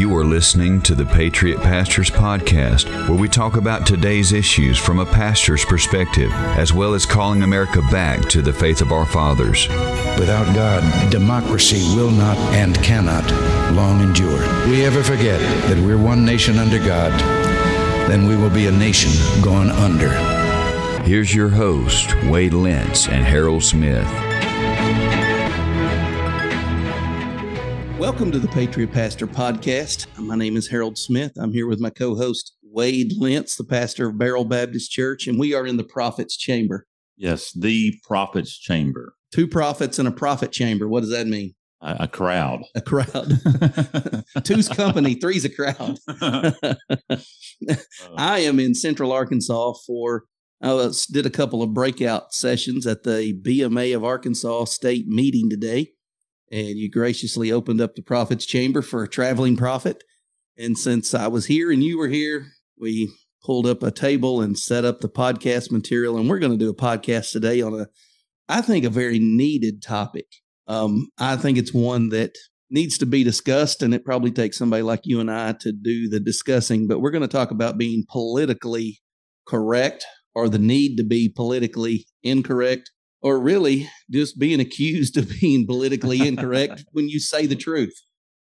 You are listening to the Patriot Pastors Podcast, where we talk about today's issues from a pastor's perspective, as well as calling America back to the faith of our fathers. Without God, democracy will not and cannot long endure. If we ever forget that we're one nation under God, then we will be a nation gone under. Here's your host, Wade Lentz and Harold Smith. Welcome to the Patriot Pastor Podcast. My name is Harold Smith. I'm here with my co-host, Wade Lentz, the pastor of Barrel Baptist Church, and we are in the Prophet's Chamber. Yes, the Prophet's Chamber. Two prophets in a prophet chamber. What does that mean? A crowd. A crowd. Two's company, three's a crowd. I am in Central Arkansas for... I did a couple of breakout sessions at the BMA of Arkansas state meeting today, and you graciously opened up the Prophet's Chamber for a traveling prophet. And since I was here and you were here, we pulled up a table and set up the podcast material, and we're going to do a podcast today on I think, a very needed topic. I think it's one that needs to be discussed, and it probably takes somebody like you and I to do the discussing, but we're going to talk about being politically correct, or the need to be politically incorrect, or really just being accused of being politically incorrect when you say the truth.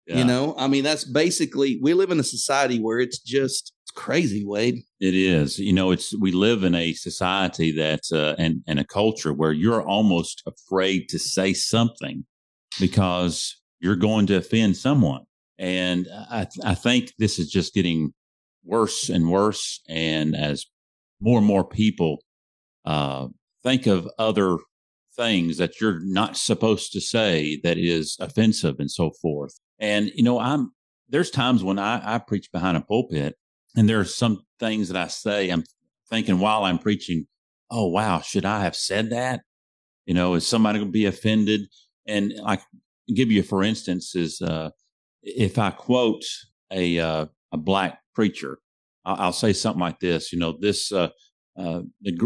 Yeah. You know, I mean, that's basically, we live in a society where it's just crazy, Wade. It is. You know, we live in a society that's, and a culture where you're almost afraid to say something because you're going to offend someone. And I think this is just getting worse and worse. And as more and more people think of other things that you're not supposed to say that is offensive and so forth. And, you know, there's times when I preach behind a pulpit, and there are some things that I say, I'm thinking while I'm preaching, oh, wow, should I have said that? You know, is somebody going to be offended? And I give you, for instance, is if I quote a black preacher, I'll say something like this, you know, this the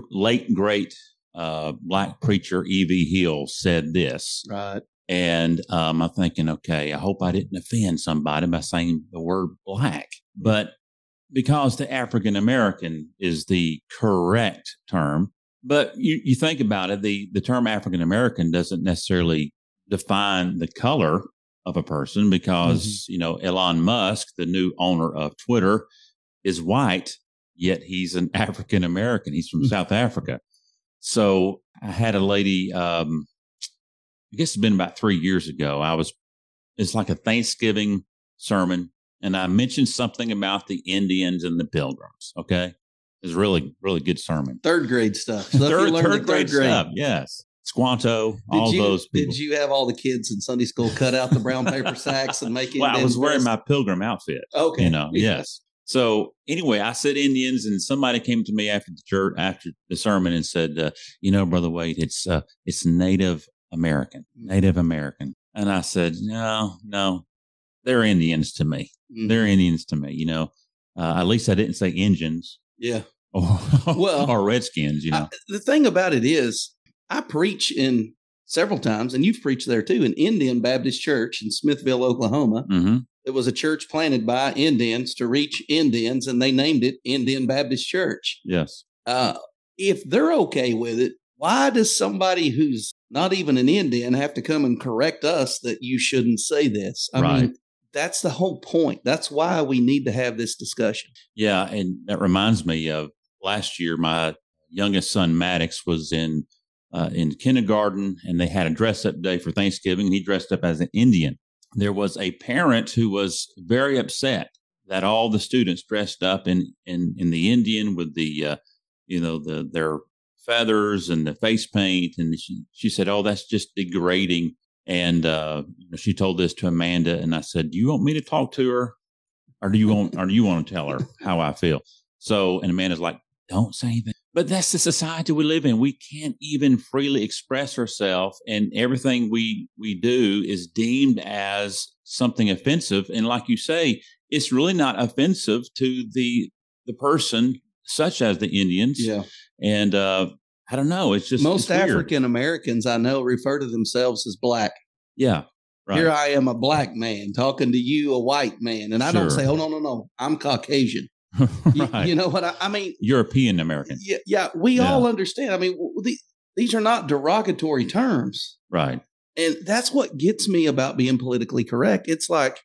late, great black preacher, E. V. Hill, said this. Right. And I'm thinking, okay, I hope I didn't offend somebody by saying the word black. But because the African-American is the correct term, but you think about it, the term African-American doesn't necessarily define the color of a person because, you know, Elon Musk, the new owner of Twitter, is white, yet he's an African-American. He's from South Africa. So I had a lady, I guess it's been about 3 years ago. It's like a Thanksgiving sermon. And I mentioned something about the Indians and the Pilgrims. Okay. It's really, really good sermon. Third grade stuff. So third grade stuff. Yes. Squanto, those people. Did you have all the kids in Sunday school cut out the brown paper sacks and make it? Well, I was wearing my Pilgrim outfit. Okay. You know, yes. So anyway, I said Indians, and somebody came to me after the church, after the sermon, and said, "You know, Brother Wade, it's Native American." And I said, "No, they're Indians to me. They're Indians to me. You know, at least I didn't say Indians, or Redskins. You know, the thing about it is, I preach in several times, and you've preached there too, in Indian Baptist Church in Smithville, Oklahoma." Mm-hmm. It was a church planted by Indians to reach Indians, and they named it Indian Baptist Church. Yes. If they're okay with it, why does somebody who's not even an Indian have to come and correct us that you shouldn't say this? I mean, that's the whole point. That's why we need to have this discussion. Yeah, and that reminds me of last year, my youngest son, Maddox, was in kindergarten, and they had a dress-up day for Thanksgiving, and he dressed up as an Indian. There was a parent who was very upset that all the students dressed up in the Indian with the, their feathers and the face paint. And she said, oh, that's just degrading. And she told this to Amanda. And I said, do you want me to talk to her? Or do you want to tell her how I feel? And Amanda's like, don't say anything. But that's the society we live in. We can't even freely express ourselves, and everything we do is deemed as something offensive. And like you say, it's really not offensive to the person, such as the Indians. Yeah. And I don't know. It's just most African Americans I know refer to themselves as black. Yeah. Right. Here I am, a black man talking to you, a white man. And I don't say, oh, no, I'm Caucasian. Right. You know what I mean? European American. Yeah. We all understand. I mean, these are not derogatory terms. Right. And that's what gets me about being politically correct. It's like,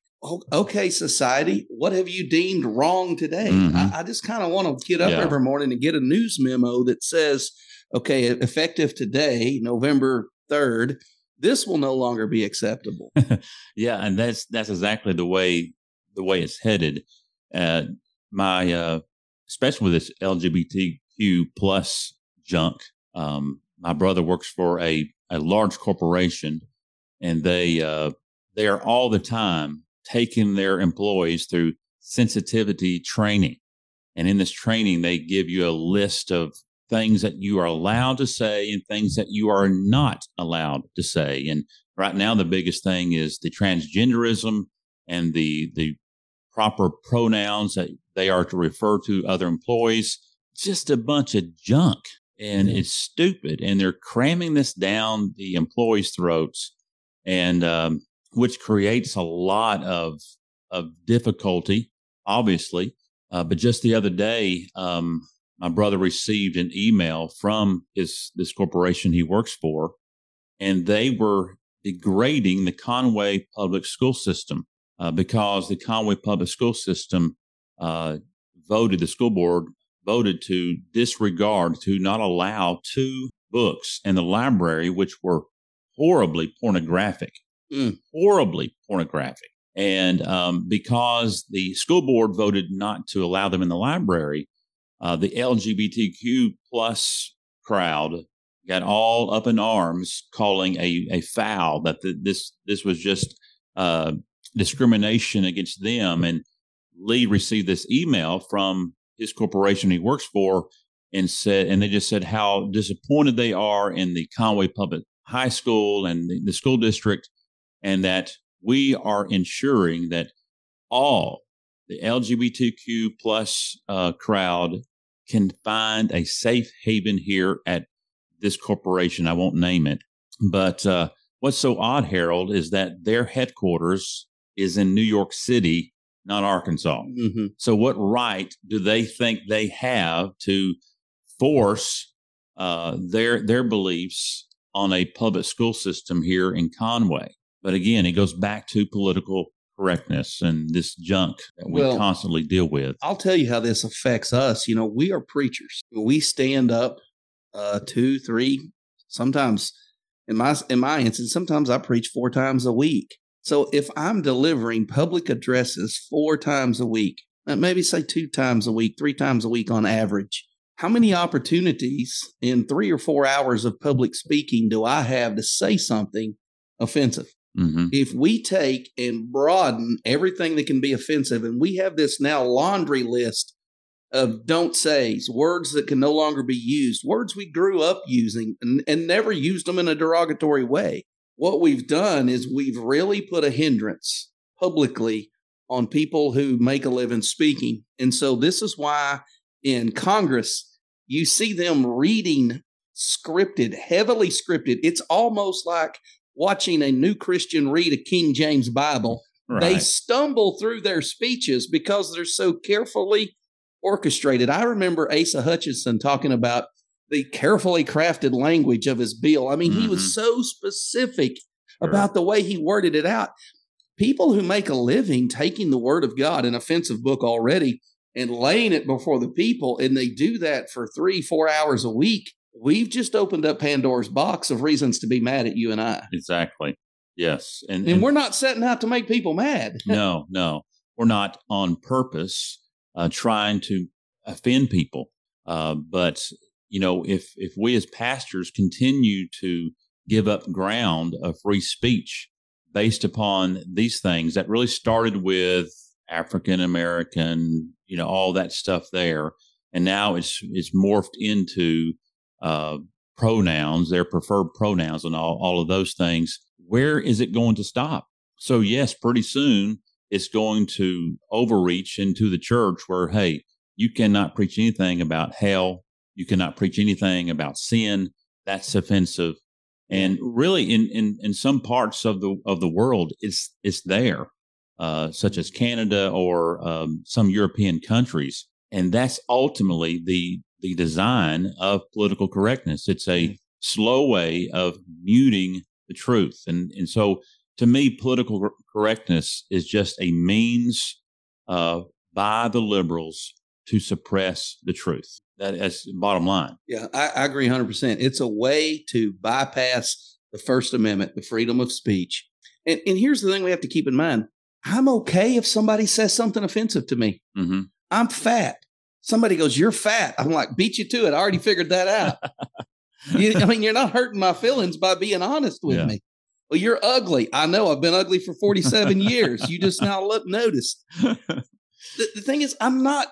okay, society, what have you deemed wrong today? Mm-hmm. I just kind of want to get up every morning and get a news memo that says, okay, effective today, November 3rd, this will no longer be acceptable. Yeah, and that's exactly the way it's headed. Especially with this LGBTQ plus junk. My brother works for a large corporation, and they are all the time taking their employees through sensitivity training. And in this training, they give you a list of things that you are allowed to say and things that you are not allowed to say. And right now, the biggest thing is the transgenderism and the proper pronouns that they are to refer to other employees. Just a bunch of junk. And it's stupid. And they're cramming this down the employees' throats, and which creates a lot of difficulty, obviously. But just the other day, my brother received an email from this corporation he works for, and they were degrading the Conway Public School System because the Conway Public School System the school board voted to disregard, to not allow 2 books in the library, which were horribly pornographic. And because the school board voted not to allow them in the library, the LGBTQ plus crowd got all up in arms, calling a foul, that this was just discrimination against them. And Lee received this email from his corporation he works for, and they just said how disappointed they are in the Conway Public High School and the school district, and that we are ensuring that all the LGBTQ plus crowd can find a safe haven here at this corporation. I won't name it. But what's so odd, Harold, is that their headquarters is in New York City, not Arkansas. Mm-hmm. So what right do they think they have to force their beliefs on a public school system here in Conway? But again, it goes back to political correctness and this junk that we constantly deal with. I'll tell you how this affects us. You know, we are preachers. We stand up 2, 3, sometimes in my instance, sometimes I preach 4 times a week. So if I'm delivering public addresses 4 times a week, maybe say 2 times a week, 3 times a week on average, how many opportunities in 3 or 4 hours of public speaking do I have to say something offensive? Mm-hmm. If we take and broaden everything that can be offensive, and we have this now laundry list of don't says, words that can no longer be used, words we grew up using and never used them in a derogatory way. What we've done is we've really put a hindrance publicly on people who make a living speaking. And so this is why in Congress, you see them reading scripted, heavily scripted. It's almost like watching a new Christian read a King James Bible. Right. They stumble through their speeches because they're so carefully orchestrated. I remember Asa Hutchinson talking about the carefully crafted language of his bill. I mean, mm-hmm. He was so specific about the way he worded it out. People who make a living taking the Word of God, an offensive book already, and laying it before the people, and they do that for 3-4 hours a week, we've just opened up Pandora's box of reasons to be mad at you and I. Exactly. Yes. And we're not setting out to make people mad. No. We're not on purpose trying to offend people. But you know, if we as pastors continue to give up ground of free speech based upon these things that really started with African American, you know, all that stuff there, and now it's morphed into pronouns, their preferred pronouns, and all of those things, where is it going to stop? So yes, pretty soon it's going to overreach into the church where, hey, you cannot preach anything about hell. You cannot preach anything about sin. That's offensive. And really, in some parts of the world, it's there, such as Canada or some European countries. And that's ultimately the design of political correctness. It's a slow way of muting the truth. And so, to me, political correctness is just a means by the liberals to suppress the truth. That's the bottom line. Yeah, I agree 100%. It's a way to bypass the First Amendment, the freedom of speech. And here's the thing we have to keep in mind. I'm okay if somebody says something offensive to me. Mm-hmm. I'm fat. Somebody goes, "You're fat." I'm like, beat you to it. I already figured that out. You're not hurting my feelings by being honest with me. Well, you're ugly. I know. I've been ugly for 47 years. You just now noticed. The thing is, I'm not.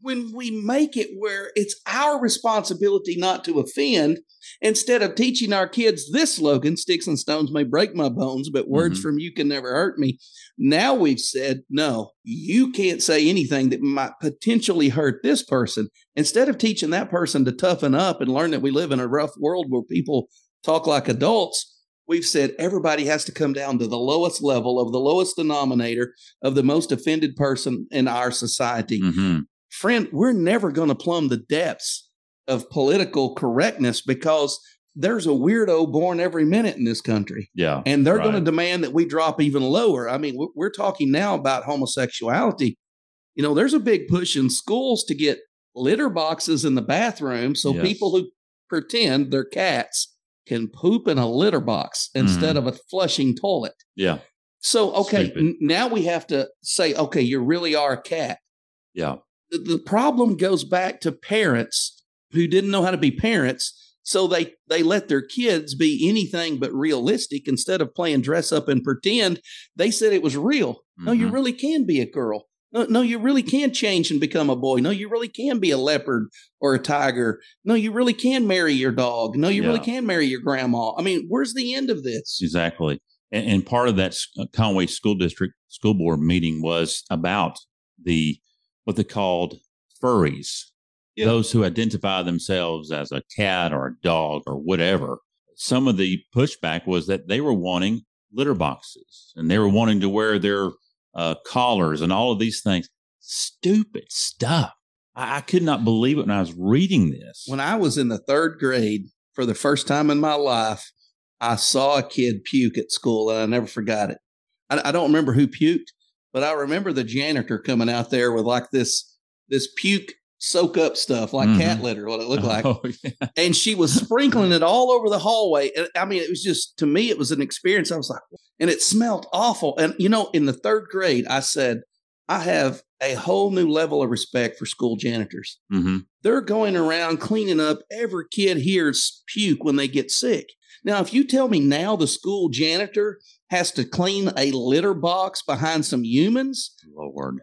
When we make it where it's our responsibility not to offend, instead of teaching our kids this slogan, "Sticks and stones may break my bones, but words from you can never hurt me." Now we've said, no, you can't say anything that might potentially hurt this person. Instead of teaching that person to toughen up and learn that we live in a rough world where people talk like adults, we've said everybody has to come down to the lowest level of the lowest denominator of the most offended person in our society. Mm-hmm. Friend, we're never going to plumb the depths of political correctness because there's a weirdo born every minute in this country. Yeah. And they're going to demand that we drop even lower. I mean, we're talking now about homosexuality. You know, there's a big push in schools to get litter boxes in the bathroom so people who pretend they're cats can poop in a litter box instead of a flushing toilet. Yeah. So, okay, now we have to say, okay, you really are a cat. Yeah. The problem goes back to parents who didn't know how to be parents. So they let their kids be anything but realistic. Instead of playing dress up and pretend, they said it was real. Mm-hmm. No, you really can be a girl. No, you really can change and become a boy. No, you really can be a leopard or a tiger. No, you really can marry your dog. No, you really can marry your grandma. I mean, where's the end of this? Exactly. And part of that Conway School District School Board meeting was about what they called furries, those who identify themselves as a cat or a dog or whatever. Some of the pushback was that they were wanting litter boxes and they were wanting to wear their collars and all of these things. Stupid stuff. I could not believe it when I was reading this. When I was in the third grade, for the first time in my life, I saw a kid puke at school and I never forgot it. I don't remember who puked. But I remember the janitor coming out there with like this puke soak up stuff, like cat litter, what it looked like. Oh, yeah. And she was sprinkling it all over the hallway. And I mean, it was just, to me, it was an experience. I was like, and it smelled awful. And, you know, in the third grade, I said, I have a whole new level of respect for school janitors. Mm-hmm. They're going around cleaning up. Every kid hears puke when they get sick. Now, if you tell me now the school janitor has to clean a litter box behind some humans, Lord,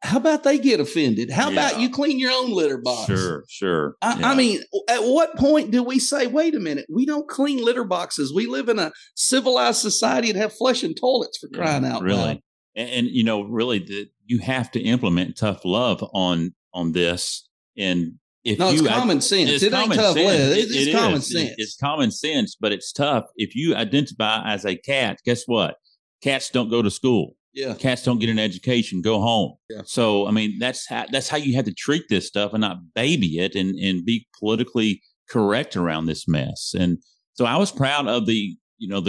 how about they get offended? How about you clean your own litter box? Sure. I mean, at what point do we say, wait a minute, we don't clean litter boxes. We live in a civilized society and have flushing toilets, for crying out loud. And, you know, really, you have to implement tough love on this. And if no, it's common sense. It ain't tough love. It's common sense. It's common sense, but it's tough. If you identify as a cat, guess what? Cats don't go to school. Yeah. Cats don't get an education, go home. Yeah. So, I mean, that's how you have to treat this stuff and not baby it and be politically correct around this mess. And so I was proud of the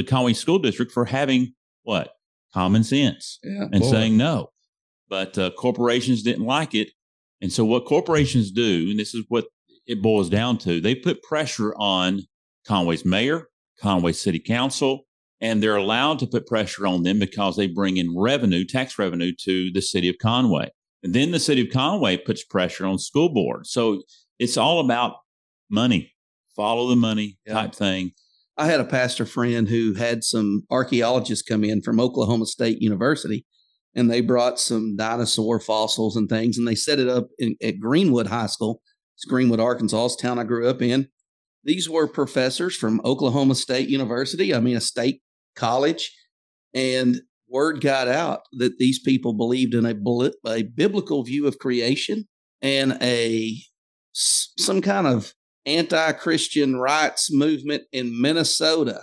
Conway School District for having what? Common sense saying no. But corporations didn't like it. And so what corporations do, and this is what it boils down to, they put pressure on Conway's mayor, Conway's city council, and they're allowed to put pressure on them because they bring in revenue, tax revenue, to the city of Conway. And then the city of Conway puts pressure on school board. So it's all about money, follow the money type thing. I had a pastor friend who had some archaeologists come in from Oklahoma State University. And they brought some dinosaur fossils and things, and they set it up at Greenwood High School. It's Greenwood, Arkansas, town I grew up in. These were professors from Oklahoma State University, a state college. And word got out that these people believed in a biblical view of creation and some kind of anti-Christian rights movement in Minnesota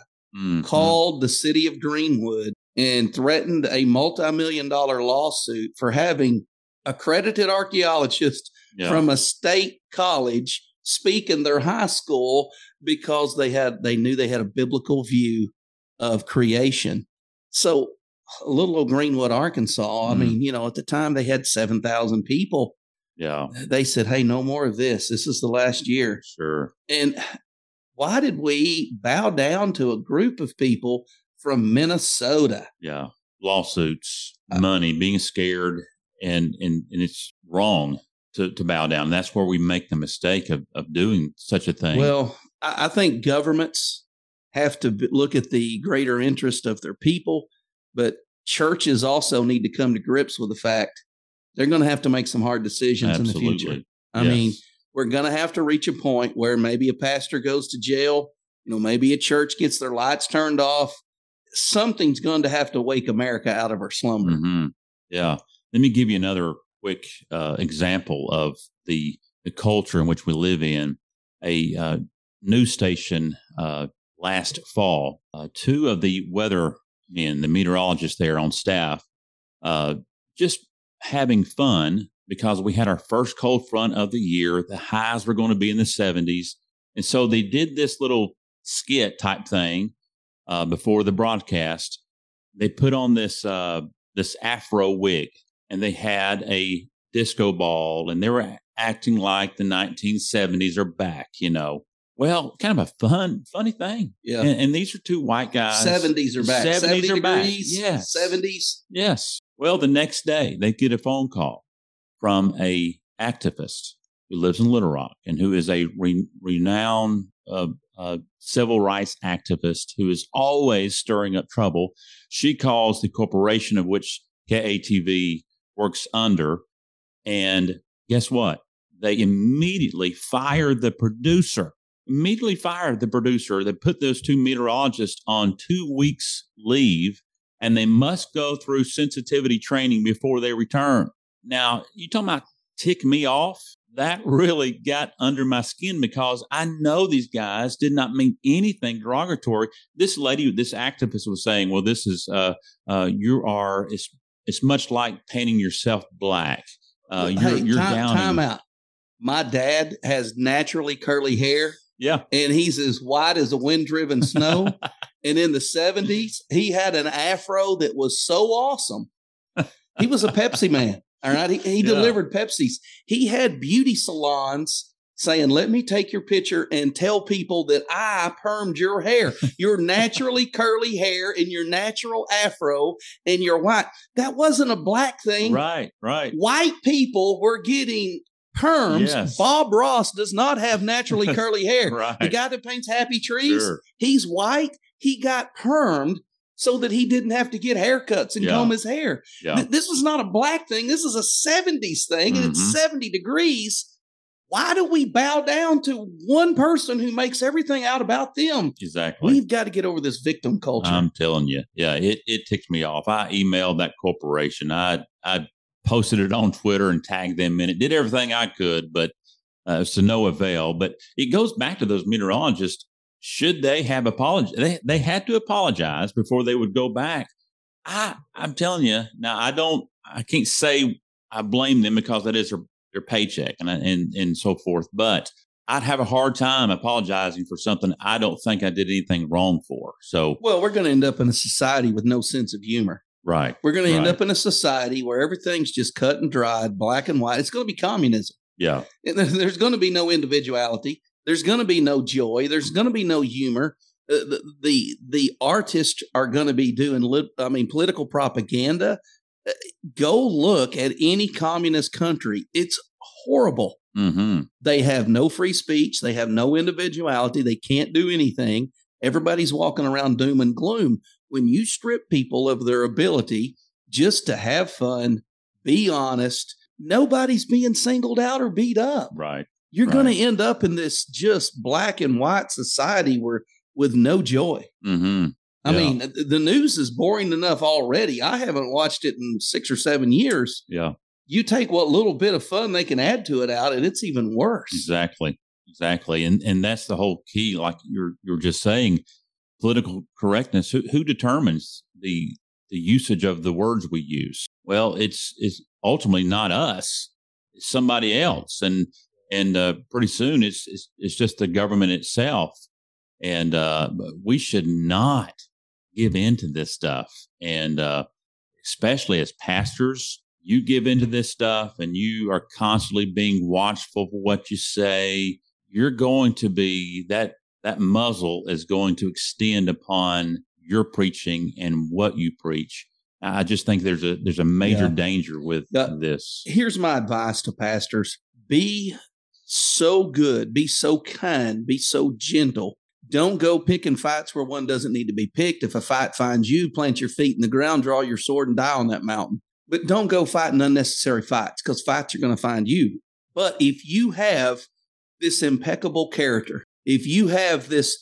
called the city of Greenwood and threatened a multi-million-dollar lawsuit for having accredited archaeologists from a state college speak in their high school because they knew they had a biblical view of creation. So little old Greenwood, Arkansas, I mean, you know, at the time they had 7,000 people. Yeah. They said, hey, no more of this. This is the last year. Sure. And why did we bow down to a group of people from Minnesota? Yeah. Lawsuits, money, being scared, and it's wrong to bow down. That's where we make the mistake of doing such a thing. Well, I think governments have to look at the greater interest of their people, but churches also need to come to grips with the fact they're going to have to make some hard decisions in the future. I mean, we're going to have to reach a point where maybe a pastor goes to jail, you know, maybe a church gets their lights turned off. Something's going to have to wake America out of our slumber. Mm-hmm. Yeah. Let me give you another quick example of the culture in which we live in. A news station last fall, two of the weather men, the meteorologists there on staff, just having fun because we had our first cold front of the year. The highs were going to be in the 70s. And so they did this little skit type thing before the broadcast. They put on this this Afro wig, and they had a disco ball, and they were acting like the 1970s are back, you know. Well, kind of a funny thing. Yeah. And these are two white guys. 70s are back. 70s are back. Yes. 70s. Yes. Well, the next day, they get a phone call from a activist who lives in Little Rock and who is a renowned civil rights activist who is always stirring up trouble. She calls the corporation of which KATV works under, and guess what? They immediately fired the producer. They put those two meteorologists on 2 weeks leave, and they must go through sensitivity training before they return. Now, you talking about tick me off? That really got under my skin because I know these guys did not mean anything derogatory. This lady, this activist was saying, well, this is, it's much like painting yourself black. You're downing. Time out. My dad has naturally curly hair. Yeah. And he's as white as a wind-driven snow. And in the 70s, he had an afro that was so awesome. He was a Pepsi man. All right. He delivered Pepsis. He had beauty salons saying, let me take your picture and tell people that I permed your hair, your naturally curly hair and your natural afro and your white. That wasn't a black thing. Right. Right. White people were getting perms. Yes. Bob Ross does not have naturally curly hair. Right. The guy that paints Happy Trees, he's white. He got permed so that he didn't have to get haircuts and comb his hair. Yeah. This was not a black thing. This is a 70s thing, and it's 70 degrees. Why do we bow down to one person who makes everything out about them? Exactly. We've got to get over this victim culture. I'm telling you. Yeah, it ticked me off. I emailed that corporation. I posted it on Twitter and tagged them in it. Did everything I could, but it's to no avail. But it goes back to those meteorologists. Should they have apologized? They had to apologize before they would go back. I'm telling you now. I can't say I blame them because that is their paycheck and so forth. But I'd have a hard time apologizing for something I don't think I did anything wrong for. So, well, we're going to end up in a society with no sense of humor. Right. We're going to end up in a society where everything's just cut and dried, black and white. It's going to be communism. Yeah. And there's going to be no individuality. There's going to be no joy. There's going to be no humor. The artists are going to be doing, political propaganda. Go look at any communist country. It's horrible. Mm-hmm. They have no free speech. They have no individuality. They can't do anything. Everybody's walking around doom and gloom. When you strip people of their ability just to have fun, be honest, nobody's being singled out or beat up. Right. You're going to end up in this just black and white society with no joy. Mm-hmm. I mean, the news is boring enough already. I haven't watched it in 6 or 7 years. Yeah. You take what little bit of fun they can add to it out, and it's even worse. Exactly. Exactly. And that's the whole key, like you're just saying, political correctness. Who determines the usage of the words we use? Well, it's ultimately not us, it's somebody else. And pretty soon it's just the government itself. And we should not give into this stuff. And especially as pastors, you give into this stuff and you are constantly being watchful for what you say. You're going to be that muzzle is going to extend upon your preaching and what you preach. I just think there's a major danger with this. Here's my advice to pastors. Be so good, be so kind, be so gentle. Don't go picking fights where one doesn't need to be picked. If a fight finds you, plant your feet in the ground, draw your sword, and die on that mountain. But don't go fighting unnecessary fights, because fights are going to find you. But if you have this impeccable character, if you have this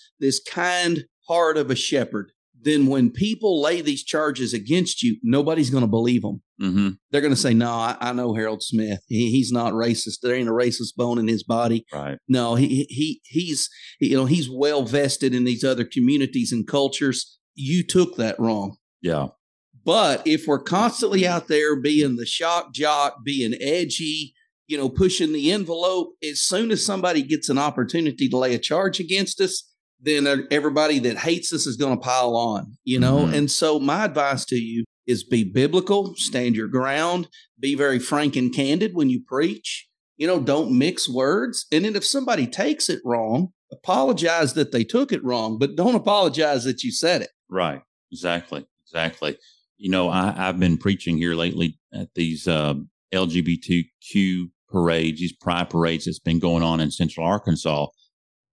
kind heart of a shepherd, then when people lay these charges against you, nobody's going to believe them. Mm-hmm. They're going to say, no, I know Harold Smith. He's not racist. There ain't a racist bone in his body. Right. No, he's well vested in these other communities and cultures. You took that wrong. Yeah. But if we're constantly out there being the shock jock, being edgy, pushing the envelope, as soon as somebody gets an opportunity to lay a charge against us, then everybody that hates us is going to pile on, Mm-hmm. And so my advice to you is be biblical, stand your ground, be very frank and candid when you preach, don't mix words. And then if somebody takes it wrong, apologize that they took it wrong, but don't apologize that you said it. Right. Exactly. I've been preaching here lately at these LGBTQ parades, these pride parades that's been going on in Central Arkansas.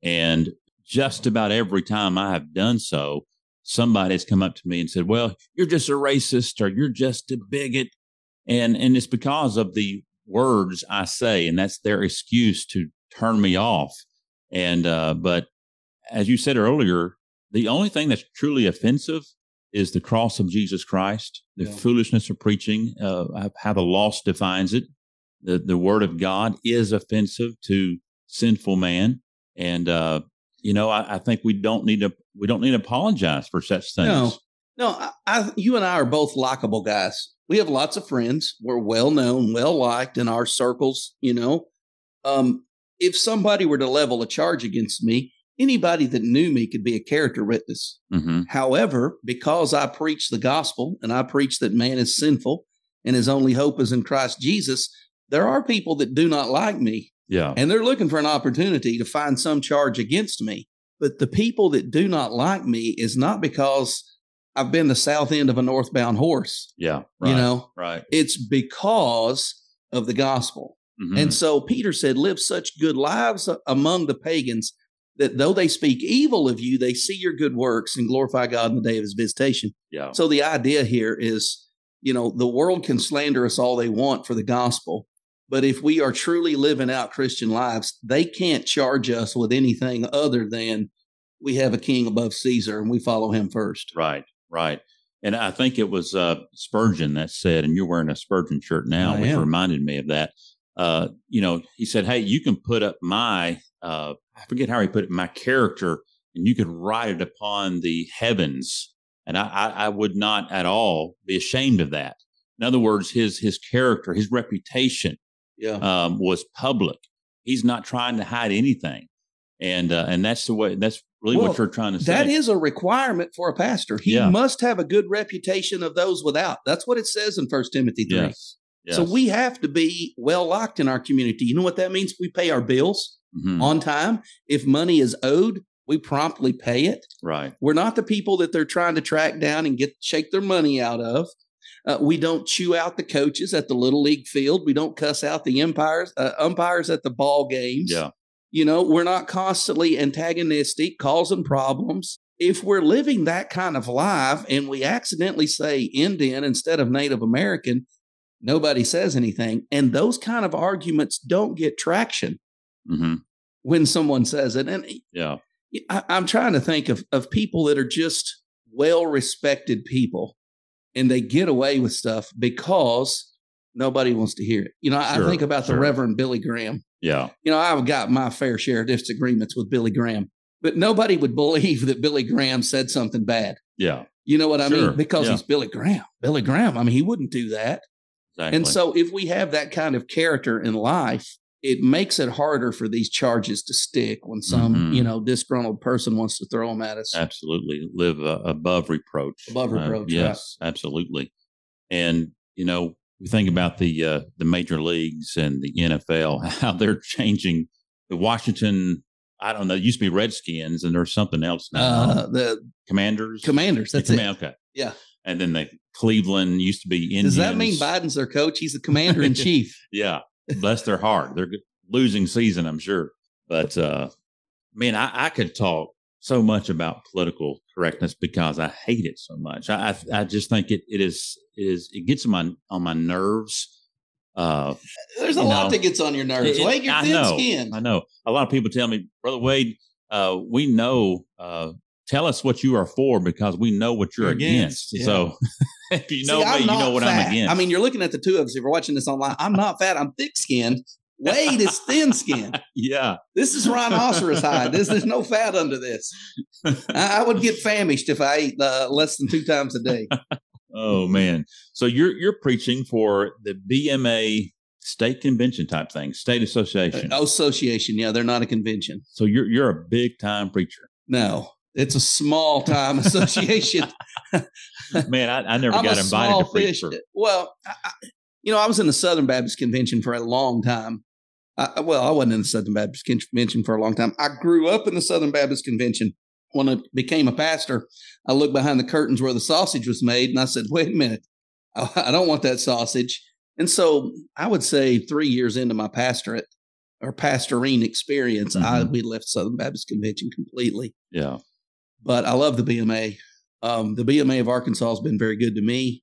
And just about every time I have done so, somebody has come up to me and said, well, you're just a racist or you're just a bigot. And it's because of the words I say, and that's their excuse to turn me off. But as you said earlier, the only thing that's truly offensive is the cross of Jesus Christ, the foolishness of preaching, how the lost defines it. The word of God is offensive to sinful man. I think we don't need to apologize for such things. No. You and I are both likable guys. We have lots of friends. We're well known, well liked in our circles. If somebody were to level a charge against me, anybody that knew me could be a character witness. Mm-hmm. However, because I preach the gospel and I preach that man is sinful and his only hope is in Christ Jesus, there are people that do not like me. Yeah. And they're looking for an opportunity to find some charge against me. But the people that do not like me is not because I've been the south end of a northbound horse. Yeah. Right, right. It's because of the gospel. Mm-hmm. And so Peter said, live such good lives among the pagans that though they speak evil of you, they see your good works and glorify God in the day of his visitation. Yeah. So the idea here is, the world can slander us all they want for the gospel. But if we are truly living out Christian lives, they can't charge us with anything other than we have a king above Caesar and we follow him first. Right. And I think it was Spurgeon that said, and you're wearing a Spurgeon shirt now, which reminded me of that. He said, hey, you can put up my, I forget how he put it, my character, and you could write it upon the heavens. And I would not at all be ashamed of that. In other words, his character, his reputation. Yeah. Was public. He's not trying to hide anything. And that's the way, that's really what you're trying to say. That is a requirement for a pastor. He must have a good reputation of those without. That's what it says in 1 Timothy 3. Yes. So we have to be well liked in our community. You know what that means? We pay our bills on time. If money is owed, we promptly pay it. Right. We're not the people that they're trying to track down and shake their money out of. We don't chew out the coaches at the Little League field. We don't cuss out the umpires at the ball games. Yeah. We're not constantly antagonistic, causing problems. If we're living that kind of life and we accidentally say Indian instead of Native American, nobody says anything. And those kind of arguments don't get traction when someone says it. And I'm trying to think of people that are just well-respected people. And they get away with stuff because nobody wants to hear it. I think about the Reverend Billy Graham. Yeah. You know, I've got my fair share of disagreements with Billy Graham, but nobody would believe that Billy Graham said something bad. Yeah. You know what I mean? Because he's Billy Graham. Billy Graham, I mean, he wouldn't do that. Exactly. And so if we have that kind of character in life, it makes it harder for these charges to stick when some, you know, disgruntled person wants to throw them at us. Absolutely. Live above reproach. Above reproach. Yes, right. Absolutely. And, you know, we think about the major leagues and the NFL, how they're changing the Washington, I don't know, it used to be Redskins, and there's something else now. The Commanders. Commanders, that's it. Okay. Yeah. And then the Cleveland used to be Indians. Does that mean Biden's their coach? He's the commander in chief. Yeah. Bless their heart. They're losing season, I'm sure. But, man, I could talk so much about political correctness because I hate it so much. I just think it gets on my nerves. There's a lot that gets on your nerves. Wade, you're thin-skinned. I know. A lot of people tell me, Brother Wade, we know, tell us what you are for because we know what you're against. Yeah. So if you know me, you know what fat. I'm against. I mean, you're looking at the two of us. If you're watching this online, I'm not fat. I'm thick-skinned. Wade is thin-skinned. Yeah. This is rhinoceros hide. There's no fat under this. I would get famished if I ate less than 2 times a day. Oh, man. So you're preaching for the BMA state convention type thing, state association. Association. Yeah, they're not a convention. So you're a big-time preacher. No. It's a small-time association. Man, I never got invited to preach. Well, I was in the Southern Baptist Convention for a long time. I wasn't in the Southern Baptist Convention for a long time. I grew up in the Southern Baptist Convention. When I became a pastor, I looked behind the curtains where the sausage was made, and I said, wait a minute, I don't want that sausage. And so I would say 3 years into my pastorate or pastoring experience, we left Southern Baptist Convention completely. Yeah. But I love the BMA. The BMA of Arkansas has been very good to me.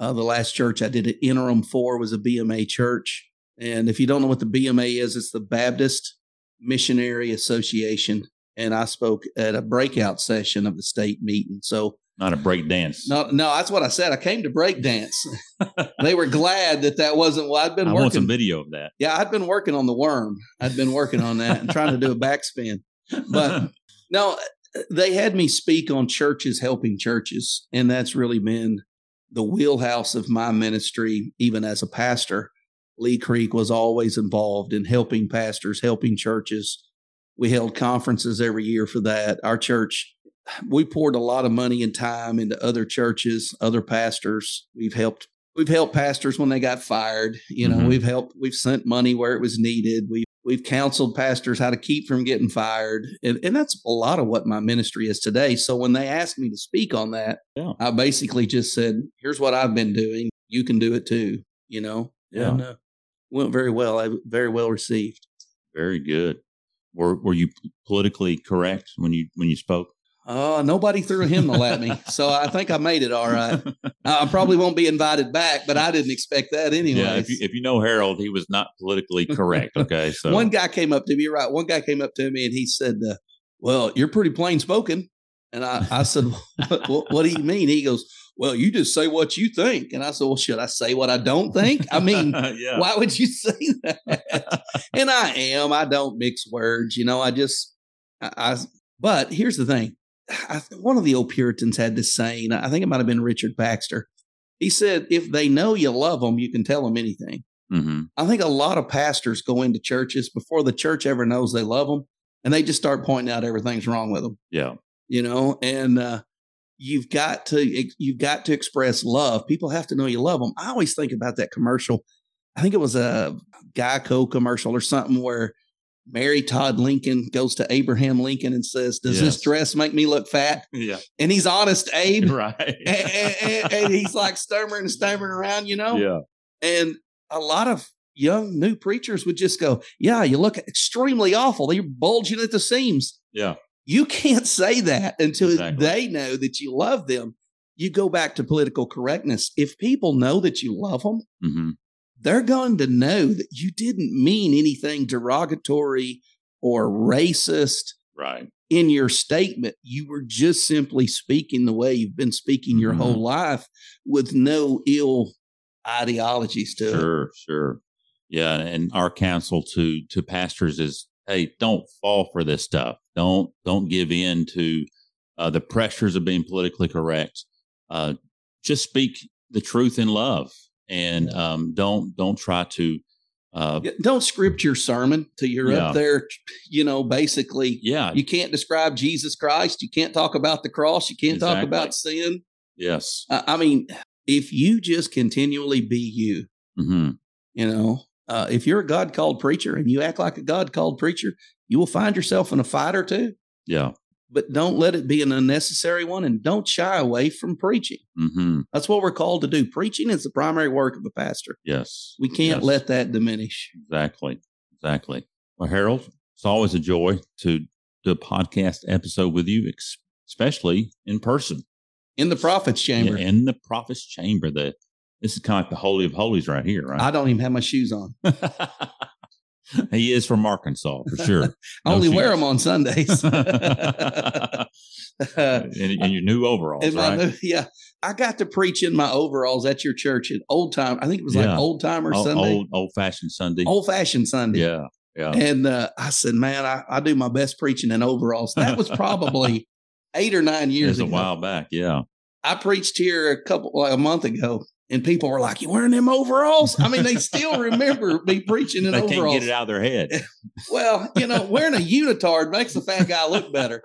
The last church I did an interim for was a BMA church. And if you don't know what the BMA is, it's the Baptist Missionary Association. And I spoke at a breakout session of the state meeting. So not a break dance. No, that's what I said. I came to break dance. They were glad that wasn't what I'd been working. I want some video of that. Yeah, I'd been working on the worm. I'd been working on that and trying to do a backspin. But no, they had me speak on churches helping churches. And that's really been the wheelhouse of my ministry, even as a pastor. Lee Creek was always involved in helping pastors, helping churches. We held conferences every year for that. Our church, we poured a lot of money and time into other churches, other pastors. We've helped pastors when they got fired. You know, we've sent money where it was needed. We've counseled pastors how to keep from getting fired. And that's a lot of what my ministry is today. So when they asked me to speak on that, I basically just said, here's what I've been doing. You can do it too, you know? Yeah. And, went very well. I very well received. Very good. Were you politically correct when you spoke? Nobody threw a hymnal at me, so I think I made it all right. I probably won't be invited back, but I didn't expect that anyway. Yeah, if you know Harold, he was not politically correct. Okay, so one guy came up to me. You're right. One guy came up to me and he said, "Well, you're pretty plain spoken." And I said, "What do you mean?" He goes, "Well, you just say what you think." And I said, well, should I say what I don't think? I mean, Why would you say that? And I don't mix words. You know, but here's the thing. One of the old Puritans had this saying, I think it might've been Richard Baxter. He said, if they know you love them, you can tell them anything. Mm-hmm. I think a lot of pastors go into churches before the church ever knows they love them. And they just start pointing out everything's wrong with them. Yeah. You know, and, You've got to express love. People have to know you love them. I always think about that commercial. I think it was a Geico commercial or something where Mary Todd Lincoln goes to Abraham Lincoln and says, does this dress make me look fat? Yeah. And he's honest, Abe. Right. and he's like stammering around, you know? Yeah. And a lot of young new preachers would just go, yeah, you look extremely awful. You're bulging at the seams. Yeah. You can't say that until they know that you love them. You go back to political correctness. If people know that you love them, they're going to know that you didn't mean anything derogatory or racist in your statement. You were just simply speaking the way you've been speaking your whole life with no ill ideologies to it. Sure. Yeah. And our counsel to pastors is, hey, don't fall for this stuff. Don't give in to the pressures of being politically correct. Just speak the truth in love, and don't try to. Don't script your sermon till you're up there, basically. Yeah. You can't describe Jesus Christ. You can't talk about the cross. You can't talk about sin. Yes. I mean, if you just continually be you, if you're a God-called preacher and you act like a God-called preacher, you will find yourself in a fight or two. Yeah. But don't let it be an unnecessary one, and don't shy away from preaching. Mm-hmm. That's what we're called to do. Preaching is the primary work of a pastor. Yes. We can't let that diminish. Exactly. Exactly. Well, Harold, it's always a joy to do a podcast episode with you, especially in person. In the prophet's chamber. Yeah, in the prophet's chamber. This is kind of like the Holy of Holies right here, right? I don't even have my shoes on. He is from Arkansas, for sure. I only wear them on Sundays. and your new overalls, right? I got to preach in my overalls at your church at Old Time. I think it was like Old Timer Sunday. Old-fashioned Sunday. Old-fashioned Sunday. Yeah, yeah. And I said, man, I do my best preaching in overalls. That was probably 8 or 9 years ago. It was a while back, yeah. I preached here a month ago. And people were like, you wearing them overalls? I mean, they still remember me preaching in overalls. They can't get it out of their head. Well, wearing a unitard makes the fat guy look better.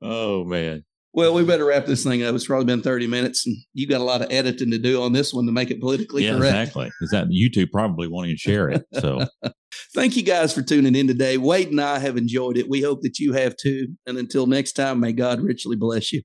Oh, man. Well, we better wrap this thing up. It's probably been 30 minutes, and you got a lot of editing to do on this one to make it politically correct. Yeah, exactly. Because YouTube probably won't even share it. So, thank you guys for tuning in today. Wade and I have enjoyed it. We hope that you have too. And until next time, may God richly bless you.